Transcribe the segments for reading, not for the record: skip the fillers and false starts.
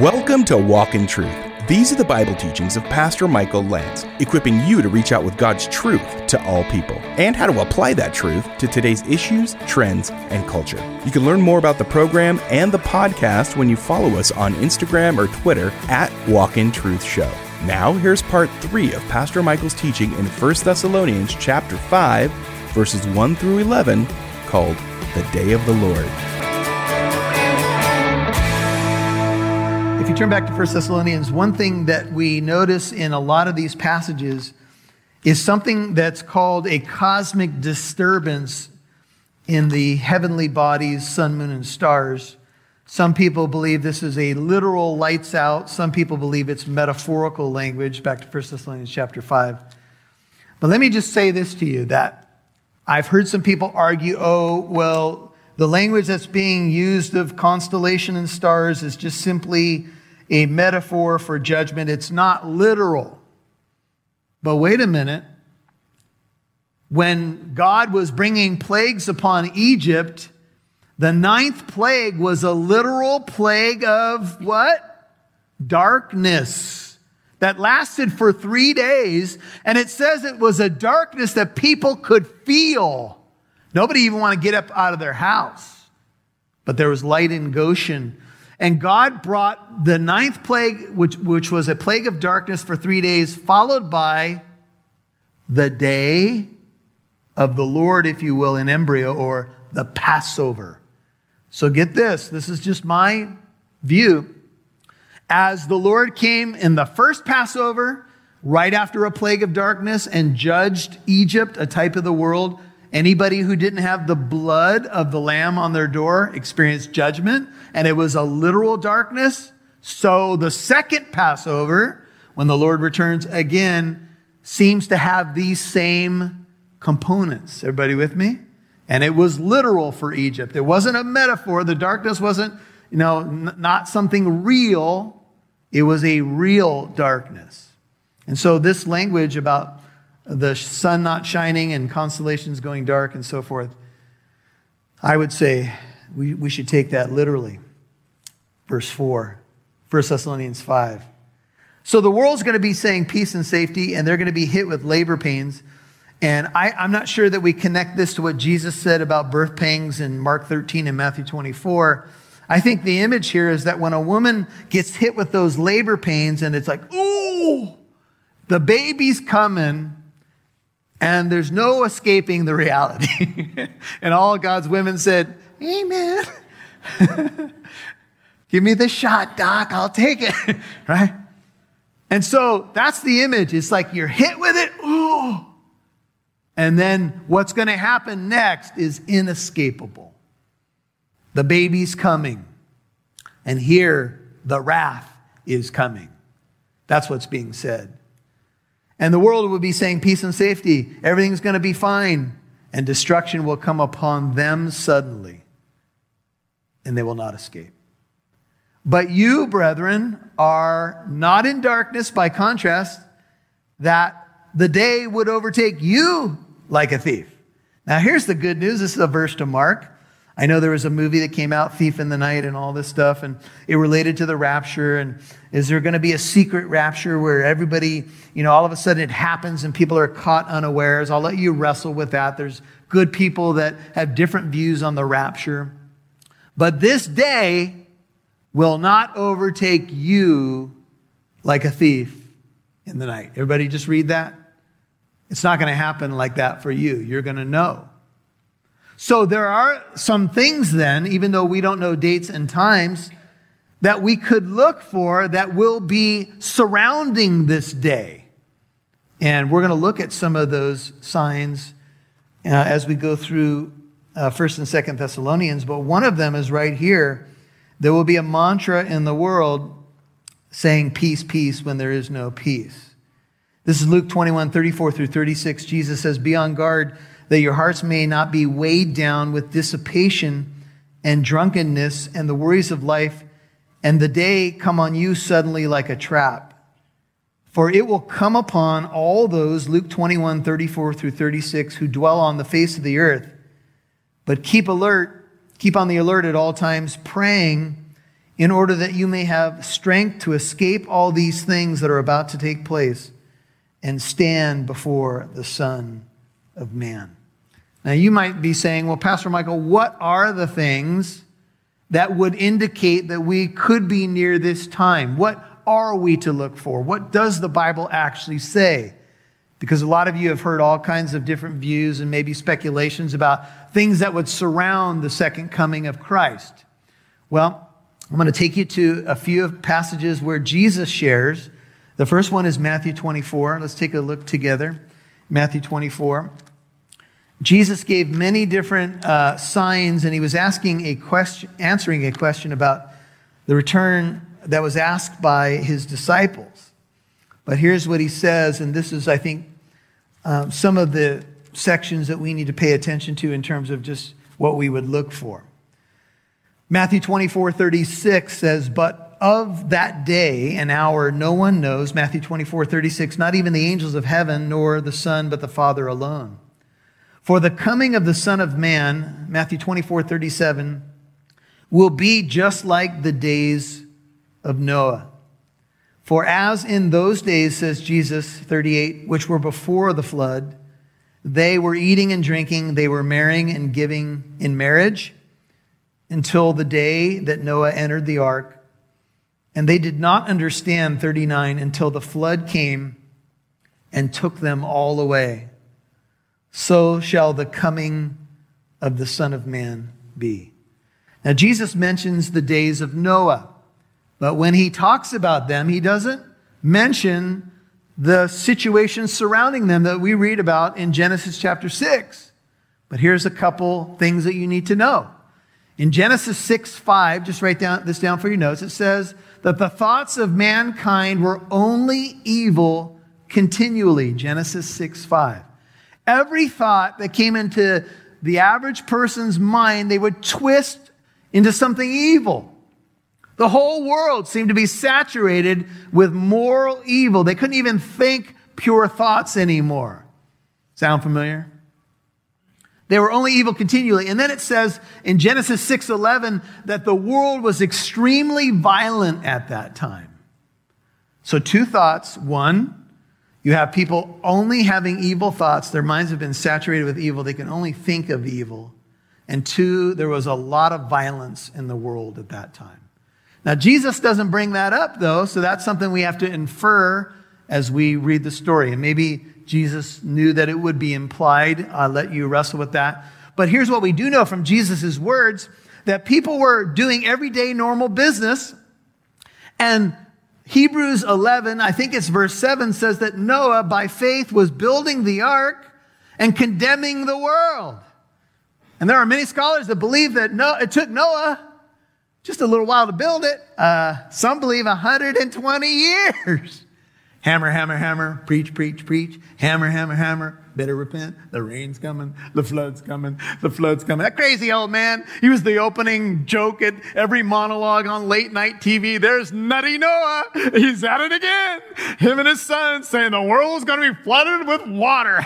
Welcome to Walk in Truth. These are the Bible teachings of Pastor Michael Lance, equipping you to reach out with God's truth to all people and how to apply that truth to today's issues, trends, and culture. You can learn more about the program and the podcast when you follow us on Instagram or Twitter at Walk in Truth Show. Now, here's part 3 of Pastor Michael's teaching in 1 Thessalonians chapter 5, verses 1 through 11, called The Day of the Lord. If you turn back to 1 Thessalonians, one thing that we notice in a lot of these passages is something that's called a cosmic disturbance in the heavenly bodies, sun, moon, and stars. Some people believe this is a literal lights out. Some people believe it's metaphorical language, back to 1 Thessalonians chapter 5. But let me just say this to you, that I've heard some people argue, the language that's being used of constellation and stars is just simply a metaphor for judgment. It's not literal. But wait a minute. When God was bringing plagues upon Egypt, the 9th plague was a literal plague of what? Darkness. That lasted for 3 days. And it says it was a darkness that people could feel. Nobody even wanted to get up out of their house. But there was light in Goshen. And God brought the 9th plague, which was a plague of darkness for 3 days, followed by the day of the Lord, if you will, in embryo, or the Passover. So get this. This is just my view. As the Lord came in the first Passover, right after a plague of darkness, and judged Egypt, a type of the world, anybody who didn't have the blood of the lamb on their door experienced judgment, and it was a literal darkness. So the second Passover, when the Lord returns again, seems to have these same components. Everybody with me? And it was literal for Egypt. It wasn't a metaphor. The darkness wasn't, not something real. It was a real darkness. And so this language about the sun not shining and constellations going dark and so forth, I would say we should take that literally. Verse 4, 1 Thessalonians 5. So the world's going to be saying peace and safety, and they're going to be hit with labor pains. And I'm not sure that we connect this to what Jesus said about birth pangs in Mark 13 and Matthew 24. I think the image here is that when a woman gets hit with those labor pains and it's like, ooh, the baby's coming. And there's no escaping the reality. And all God's women said, amen. Give me the shot, doc. I'll take it. Right? And so that's the image. It's like you're hit with it. Ooh. And then what's going to happen next is inescapable. The baby's coming. And here, the wrath is coming. That's what's being said. And the world will be saying peace and safety. Everything's going to be fine. And destruction will come upon them suddenly. And they will not escape. But you, brethren, are not in darkness, by contrast, that the day would overtake you like a thief. Now, here's the good news. This is a verse to mark. I know there was a movie that came out, Thief in the Night, and all this stuff, and it related to the rapture, and is there going to be a secret rapture where everybody, all of a sudden it happens and people are caught unawares? I'll let you wrestle with that. There's good people that have different views on the rapture. But this day will not overtake you like a thief in the night. Everybody just read that? It's not going to happen like that for you. You're going to know. So there are some things then, even though we don't know dates and times, that we could look for that will be surrounding this day. And we're going to look at some of those signs as we go through 1st and 2nd Thessalonians. But one of them is right here. There will be a mantra in the world saying peace, peace, when there is no peace. This is Luke 21, 34 through 36. Jesus says, be on guard that your hearts may not be weighed down with dissipation and drunkenness and the worries of life, and the day come on you suddenly like a trap. For it will come upon all those, Luke 21, 34 through 36, who dwell on the face of the earth. But keep alert, keep on the alert at all times, praying in order that you may have strength to escape all these things that are about to take place and stand before the Son of Man." Now, you might be saying, well, Pastor Michael, what are the things that would indicate that we could be near this time? What are we to look for? What does the Bible actually say? Because a lot of you have heard all kinds of different views and maybe speculations about things that would surround the second coming of Christ. Well, I'm going to take you to a few passages where Jesus shares. The first one is Matthew 24. Let's take a look together. Matthew 24. Jesus gave many different signs, and he was answering a question about the return that was asked by his disciples. But here's what he says, and this is, I think, some of the sections that we need to pay attention to in terms of just what we would look for. Matthew 24:36 says, "But of that day and hour no one knows," Matthew 24:36, "not even the angels of heaven, nor the Son, but the Father alone. For the coming of the Son of Man," Matthew 24:37, "will be just like the days of Noah. For as in those days," says Jesus, 38, "which were before the flood, they were eating and drinking, they were marrying and giving in marriage, until the day that Noah entered the ark. And they did not understand," 39, "until the flood came and took them all away. So shall the coming of the Son of Man be." Now, Jesus mentions the days of Noah, but when he talks about them, he doesn't mention the situation surrounding them that we read about in Genesis chapter 6. But here's a couple things that you need to know. In Genesis 6:5, just write this down for your notes, it says that the thoughts of mankind were only evil continually. Genesis 6:5. Every thought that came into the average person's mind, they would twist into something evil. The whole world seemed to be saturated with moral evil. They couldn't even think pure thoughts anymore. Sound familiar? They were only evil continually. And then it says in Genesis 6:11 that the world was extremely violent at that time. So two thoughts. One, you have people only having evil thoughts. Their minds have been saturated with evil. They can only think of evil. And two, there was a lot of violence in the world at that time. Now, Jesus doesn't bring that up, though, so that's something we have to infer as we read the story. And maybe Jesus knew that it would be implied. I'll let you wrestle with that. But here's what we do know from Jesus' words, that people were doing everyday normal business, and Hebrews 11, I think it's verse 7, says that Noah, by faith, was building the ark and condemning the world. And there are many scholars that believe that it took Noah just a little while to build it. Some believe 120 years. Hammer, hammer, hammer, preach, preach, preach. Hammer, hammer, hammer, better repent. The rain's coming, the flood's coming, the flood's coming. That crazy old man, he was the opening joke at every monologue on late night TV. There's Nutty Noah. He's at it again. Him and his son saying the world's going to be flooded with water.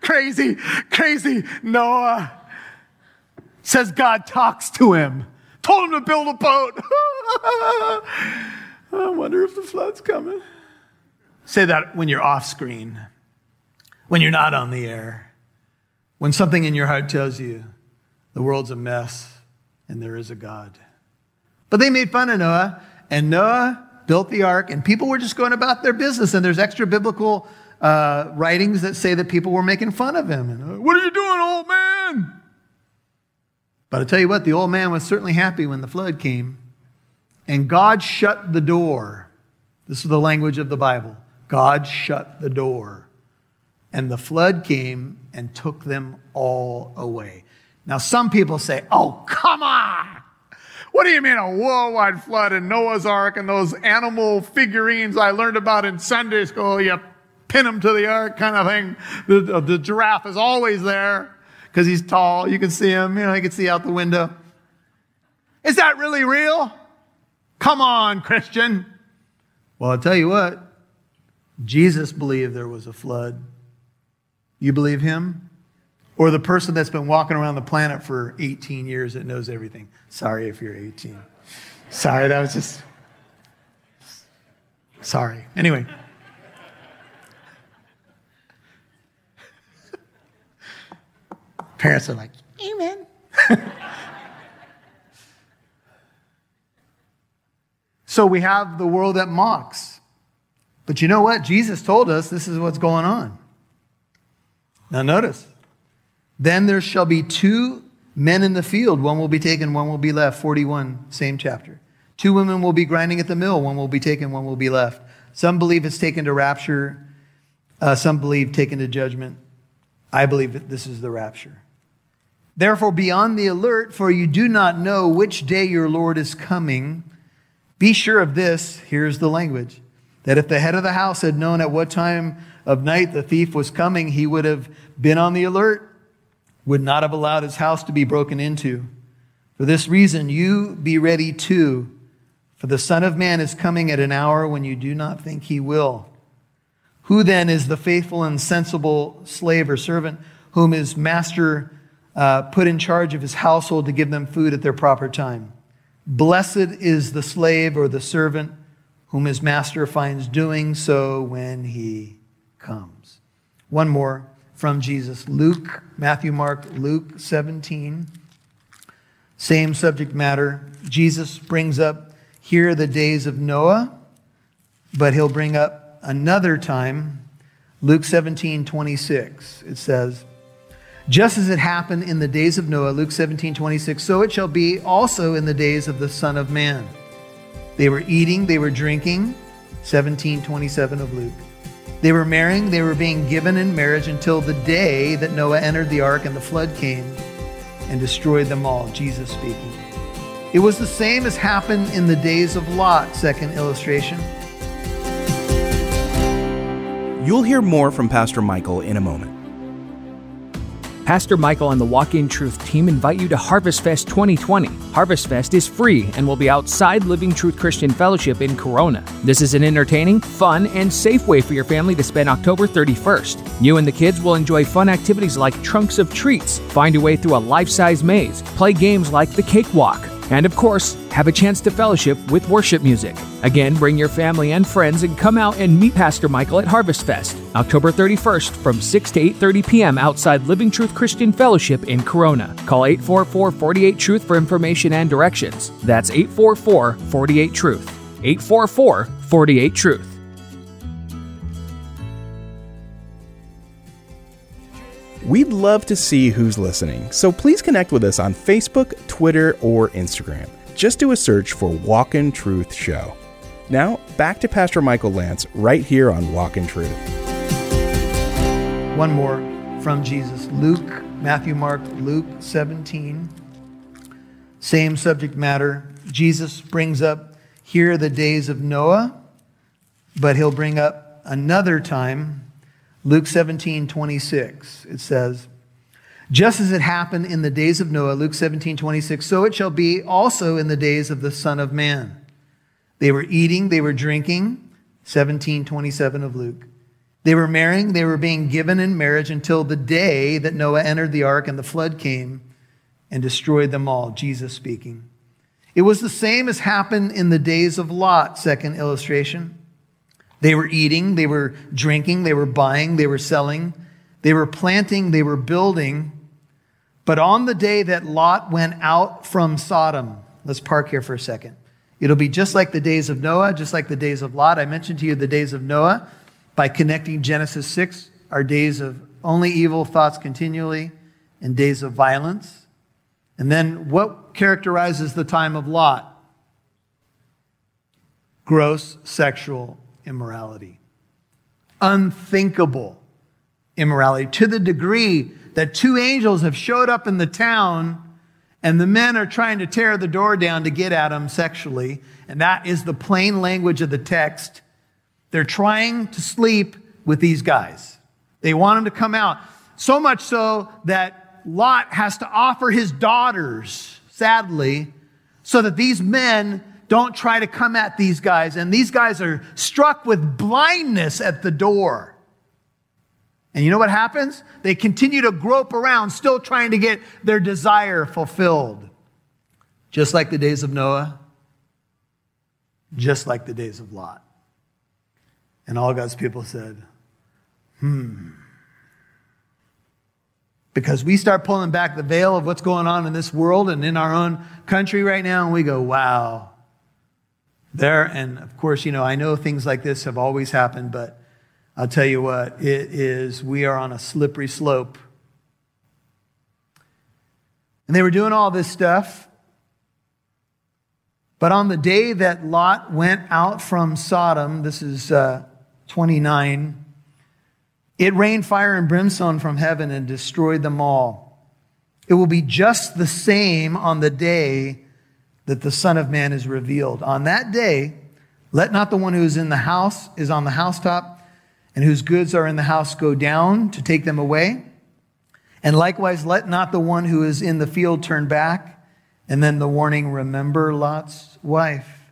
Crazy, crazy Noah. Says God talks to him. Told him to build a boat. I wonder if the flood's coming. Say that when you're off screen, when you're not on the air, when something in your heart tells you the world's a mess and there is a God. But they made fun of Noah, and Noah built the ark, and people were just going about their business. And there's extra biblical writings that say that people were making fun of him. And, "What are you doing, old man?" But I tell you what, the old man was certainly happy when the flood came. And God shut the door. This is the language of the Bible. God shut the door. And the flood came and took them all away. Now, some people say, "Oh, come on. What do you mean a worldwide flood and Noah's Ark and those animal figurines I learned about in Sunday school? You pin them to the ark kind of thing. The giraffe is always there because he's tall. You can see him. You know, you can see out the window. Is that really real? Come on, Christian." Well, I'll tell you what. Jesus believed there was a flood. You believe him? or the person that's been walking around the planet for 18 years that knows everything. Sorry if you're 18. Sorry, that was just... Sorry. Anyway. Parents are like, amen. So we have the world that mocks. But you know what? Jesus told us this is what's going on. Now notice. Then there shall be two men in the field. One will be taken, one will be left. 41, same chapter. Two women will be grinding at the mill. One will be taken, one will be left. Some believe it's taken to rapture. Some believe taken to judgment. I believe that this is the rapture. Therefore, be on the alert, for you do not know which day your Lord is coming. Be sure of this, here's the language, that if the head of the house had known at what time of night the thief was coming, he would have been on the alert, would not have allowed his house to be broken into. For this reason, you be ready too, for the Son of Man is coming at an hour when you do not think he will. Who then is the faithful and sensible slave or servant whom his master put in charge of his household to give them food at their proper time? Blessed is the slave or the servant whom his master finds doing so when he comes. One more from Jesus. Luke, Matthew, Mark, Luke 17. Same subject matter. Jesus brings up here the days of Noah, but he'll bring up another time. Luke 17:26. It says, just as it happened in the days of Noah, Luke 17:26, so it shall be also in the days of the Son of Man. They were eating, they were drinking, 17:27 of Luke. They were marrying, they were being given in marriage until the day that Noah entered the ark and the flood came and destroyed them all, Jesus speaking. It was the same as happened in the days of Lot, second illustration. You'll hear more from Pastor Michael in a moment. Pastor Michael and the Walk in Truth team invite you to Harvest Fest 2020. Harvest Fest is free and will be outside Living Truth Christian Fellowship in Corona. This is an entertaining, fun, and safe way for your family to spend October 31st. You and the kids will enjoy fun activities like Trunks of Treats, find your way through a life-size maze, play games like the Cakewalk, and of course, have a chance to fellowship with worship music. Again, bring your family and friends and come out and meet Pastor Michael at Harvest Fest, October 31st from 6 to 8:30 p.m. outside Living Truth Christian Fellowship in Corona. Call 844-48-TRUTH for information and directions. That's 844-48-TRUTH. 844-48-TRUTH. We'd love to see who's listening, so please connect with us on Facebook, Twitter, or Instagram. Just do a search for Walk in Truth Show. Now, back to Pastor Michael Lance right here on Walk in Truth. One more from Jesus. Luke, Matthew, Mark, Luke 17. Same subject matter. Jesus brings up here the days of Noah, but he'll bring up another time. Luke 17:26, it says, just as it happened in the days of Noah, Luke 17:26, so it shall be also in the days of the Son of Man. They were eating, they were drinking, 17:27 of Luke. They were marrying, they were being given in marriage until the day that Noah entered the ark and the flood came and destroyed them all, Jesus speaking. It was the same as happened in the days of Lot, second illustration. They were eating, they were drinking, they were buying, they were selling, they were planting, they were building. But on the day that Lot went out from Sodom, let's park here for a second. It'll be just like the days of Noah, just like the days of Lot. I mentioned to you the days of Noah by connecting Genesis 6, our days of only evil thoughts continually and days of violence. And then what characterizes the time of Lot? Gross sexual immorality, unthinkable immorality, to the degree that two angels have showed up in the town and the men are trying to tear the door down to get at them sexually. And that is the plain language of the text. They're trying to sleep with these guys. They want them to come out. So much so that Lot has to offer his daughters, sadly, so that these men don't try to come at these guys. And these guys are struck with blindness at the door. And you know what happens? They continue to grope around, still trying to get their desire fulfilled. Just like the days of Noah, just like the days of Lot. And all God's people said, Because we start pulling back the veil of what's going on in this world and in our own country right now, and we go, wow. And of course, I know things like this have always happened, but I'll tell you what, we are on a slippery slope. And they were doing all this stuff. But on the day that Lot went out from Sodom, this is 29, it rained fire and brimstone from heaven and destroyed them all. It will be just the same on the day that the Son of Man is revealed. On that day, let not the one who is on the housetop and whose goods are in the house go down to take them away. And likewise, let not the one who is in the field turn back. And then the warning, remember Lot's wife.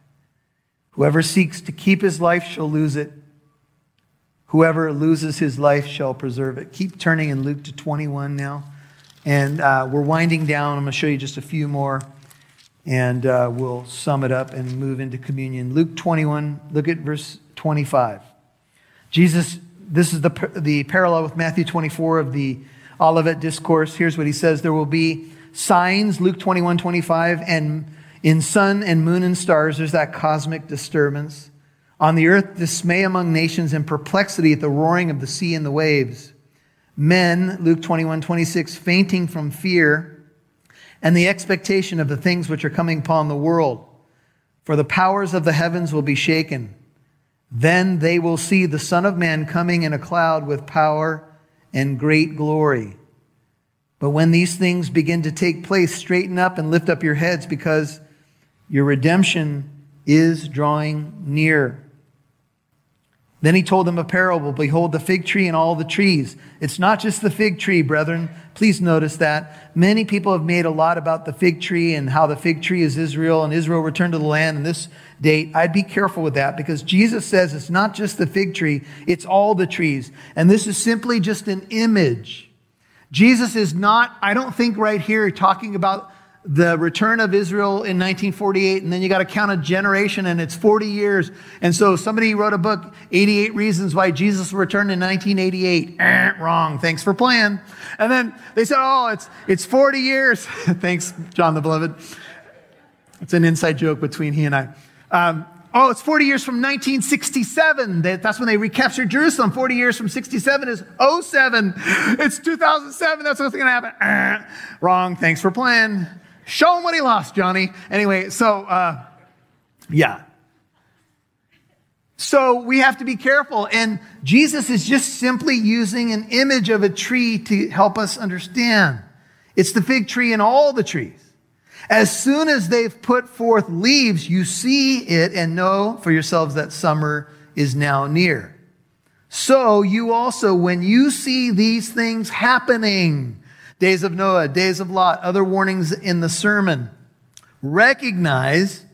Whoever seeks to keep his life shall lose it. Whoever loses his life shall preserve it. Keep turning in Luke to 21 now. And we're winding down. I'm going to show you just a few more. And we'll sum it up and move into communion. Luke 21, look at verse 25. Jesus, this is the parallel with Matthew 24 of the Olivet Discourse. Here's what he says. There will be signs, Luke 21, 25, and in sun and moon and stars, there's that cosmic disturbance. On the earth, dismay among nations and perplexity at the roaring of the sea and the waves. Men, Luke 21, 26, fainting from fear and the expectation of the things which are coming upon the world. For the powers of the heavens will be shaken. Then they will see the Son of Man coming in a cloud with power and great glory. But when these things begin to take place, straighten up and lift up your heads, because your redemption is drawing near. Then he told them a parable. Behold, the fig tree and all the trees. It's not just the fig tree, brethren. Please notice that. Many people have made a lot about the fig tree and how the fig tree is Israel, and Israel returned to the land in this date. I'd be careful with that, because Jesus says it's not just the fig tree, it's all the trees. And this is simply just an image. Jesus is not, I don't think right here, talking about the return of Israel in 1948, and then you got to count a generation, and it's 40 years. And so somebody wrote a book, 88 Reasons Why Jesus Returned in 1988. Wrong. Thanks for playing. And then they said, oh, it's 40 years. Thanks, John the Beloved. It's an inside joke between he and I. Oh, it's 40 years from 1967. That's when they recaptured Jerusalem. 40 years from 67 is 07. It's 2007. That's what's going to happen. Wrong. Thanks for playing. Show him what he lost, Johnny. Anyway, so, yeah. So we have to be careful. And Jesus is just simply using an image of a tree to help us understand. It's the fig tree and all the trees. As soon as they've put forth leaves, you see it and know for yourselves that summer is now near. So you also, when you see these things happening, days of Noah, days of Lot, other warnings in the sermon, recognize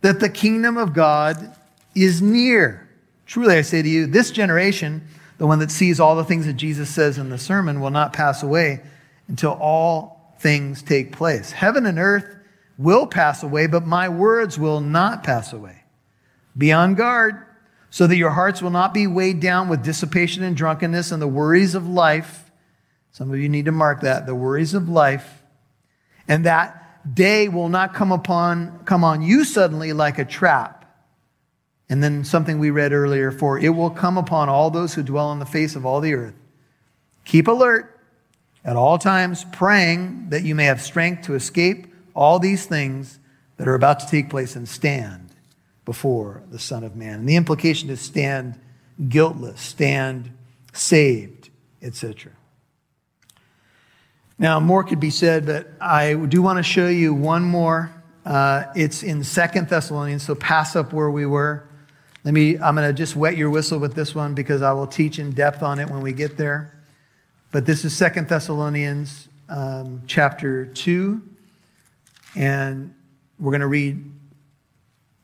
that the kingdom of God is near. Truly, I say to you, this generation, the one that sees all the things that Jesus says in the sermon, will not pass away until all things take place. Heaven and earth will pass away, but my words will not pass away. Be on guard, so that your hearts will not be weighed down with dissipation and drunkenness and the worries of life. Some of you need to mark that, the worries of life. And that day will not come on you suddenly like a trap. And then something we read earlier, for it will come upon all those who dwell on the face of all the earth. Keep alert at all times, praying that you may have strength to escape all these things that are about to take place and stand before the Son of Man. And the implication is stand guiltless, stand saved, etc. Now, more could be said, but I do want to show you one more. It's in 2 Thessalonians, so pass up where we were. I'm going to just wet your whistle with this one, because I will teach in depth on it when we get there. But this is 2 Thessalonians chapter 2, and we're going to read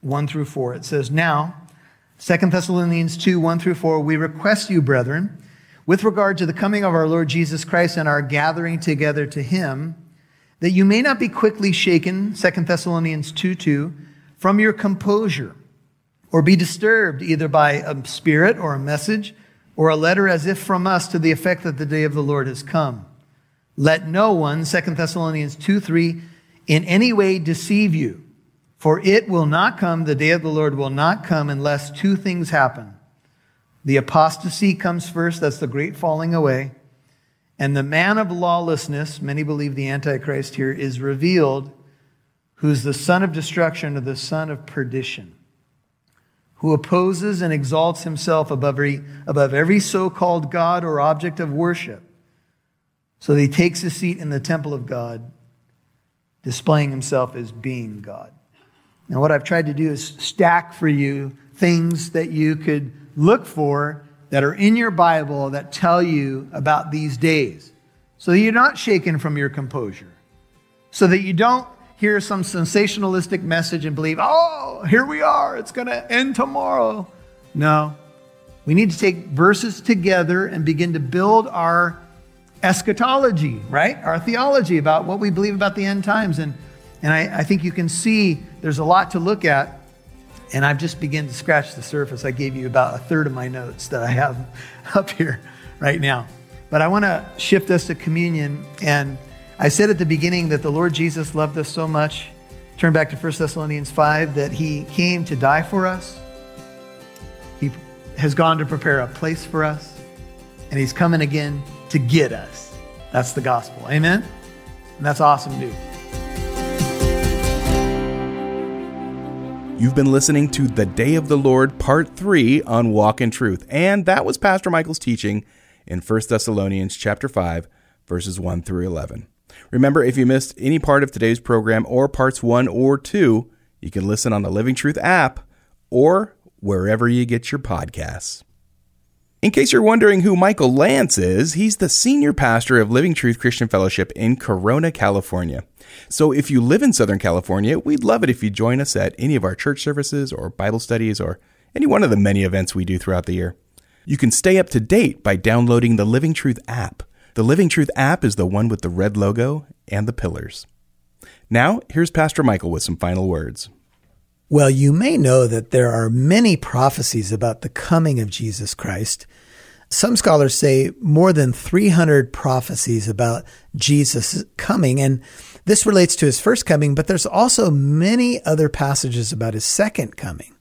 1 through 4. It says, now, 2 Thessalonians 2, 1 through 4, we request you, brethren, with regard to the coming of our Lord Jesus Christ and our gathering together to him, that you may not be quickly shaken, 2 Thessalonians 2:2, from your composure, or be disturbed either by a spirit or a message, or a letter as if from us to the effect that the day of the Lord has come. Let no one, 2 Thessalonians 2:3, in any way deceive you, for it will not come, the day of the Lord will not come unless two things happen. The apostasy comes first, that's the great falling away, and the man of lawlessness, many believe the Antichrist here, is revealed, who's the son of destruction or the son of perdition, who opposes and exalts himself above every so-called God or object of worship, so that he takes his seat in the temple of God, displaying himself as being God. Now, what I've tried to do is stack for you things that you could look for that are in your Bible that tell you about these days, so that you're not shaken from your composure, so that you don't hear some sensationalistic message and believe, oh, here we are, it's going to end tomorrow. No, we need to take verses together and begin to build our eschatology, right? Our theology about what we believe about the end times. And I think you can see there's a lot to look at. And I've just begun to scratch the surface. I gave you about a third of my notes that I have up here right now. But I want to shift us to communion. And I said at the beginning that the Lord Jesus loved us so much, turn back to 1 Thessalonians 5, that he came to die for us. He has gone to prepare a place for us. And he's coming again to get us. That's the gospel. Amen? And that's awesome news. You've been listening to The Day of the Lord, Part 3 on Walk in Truth. And that was Pastor Michael's teaching in 1 Thessalonians chapter 5, verses 1 through 11. Remember, if you missed any part of today's program or parts 1 or 2, you can listen on the Living Truth app or wherever you get your podcasts. In case you're wondering who Michael Lance is, he's the senior pastor of Living Truth Christian Fellowship in Corona, California. So if you live in Southern California, we'd love it if you join us at any of our church services or Bible studies or any one of the many events we do throughout the year. You can stay up to date by downloading the Living Truth app. The Living Truth app is the one with the red logo and the pillars. Now, here's Pastor Michael with some final words. Well, you may know that there are many prophecies about the coming of Jesus Christ. Some scholars say more than 300 prophecies about Jesus' coming, and this relates to his first coming, but there's also many other passages about his second coming.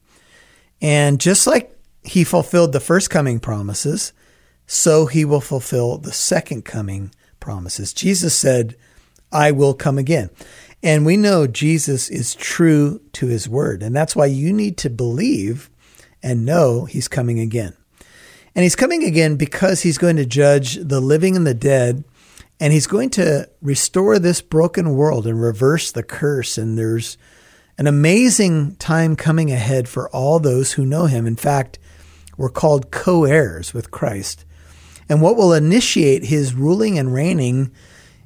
And just like he fulfilled the first coming promises, so he will fulfill the second coming promises. Jesus said, I will come again. And we know Jesus is true to his word. And that's why you need to believe and know he's coming again. And he's coming again because he's going to judge the living and the dead. And he's going to restore this broken world and reverse the curse. And there's an amazing time coming ahead for all those who know him. In fact, we're called co-heirs with Christ. And what will initiate his ruling and reigning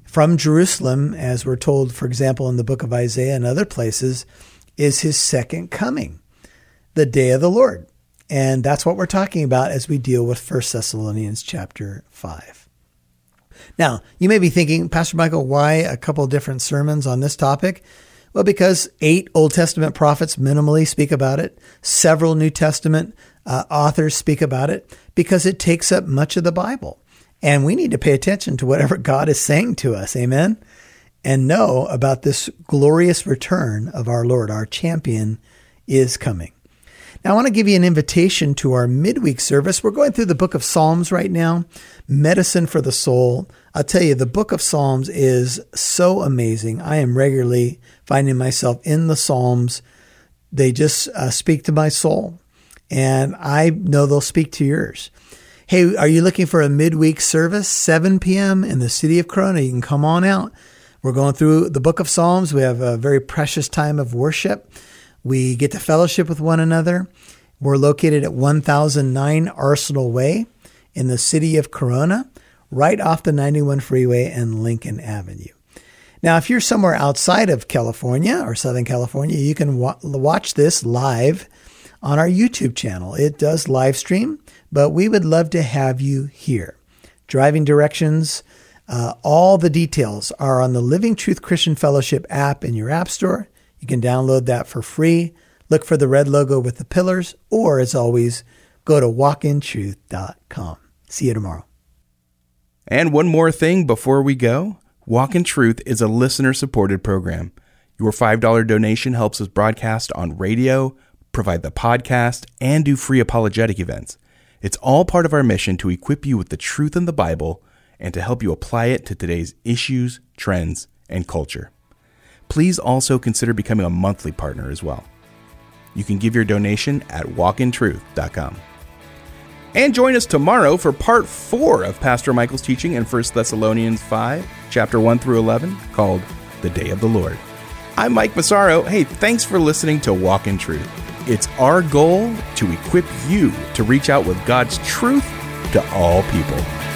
from Jerusalem, as we're told, for example, in the book of Isaiah and other places, is his second coming, the day of the Lord. And that's what we're talking about as we deal with 1 Thessalonians chapter 5. Now, you may be thinking, Pastor Michael, why a couple different sermons on this topic? Well, because 8 Old Testament prophets minimally speak about it. Several New Testament authors speak about it, because it takes up much of the Bible. And we need to pay attention to whatever God is saying to us, amen? And know about this glorious return of our Lord. Our champion is coming. Now, I want to give you an invitation to our midweek service. We're going through the book of Psalms right now, Medicine for the Soul. I'll tell you, the book of Psalms is so amazing. I am regularly finding myself in the Psalms. They just speak to my soul, and I know they'll speak to yours. Hey, are you looking for a midweek service, 7 p.m. in the city of Corona? You can come on out. We're going through the book of Psalms. We have a very precious time of worship. We get to fellowship with one another. We're located at 1009 Arsenal Way in the city of Corona, right off the 91 freeway and Lincoln Avenue. Now, if you're somewhere outside of California or Southern California, you can watch this live on our YouTube channel. It does live stream, but we would love to have you here. driving directions. All the details are on the Living Truth Christian Fellowship app in your app store. You can download that for free. Look for the red logo with the pillars, or as always, go to walkintruth.com. See you tomorrow. And one more thing before we go. Walk in Truth is a listener-supported program. Your $5 donation helps us broadcast on radio, provide the podcast, and do free apologetic events. It's all part of our mission to equip you with the truth in the Bible and to help you apply it to today's issues, trends, and culture. Please also consider becoming a monthly partner as well. You can give your donation at walkintruth.com. And join us tomorrow for part 4 of Pastor Michael's teaching in 1 Thessalonians 5, chapter 1 through 11, called The Day of the Lord. I'm Mike Massaro. Hey, thanks for listening to Walk in Truth. It's our goal to equip you to reach out with God's truth to all people.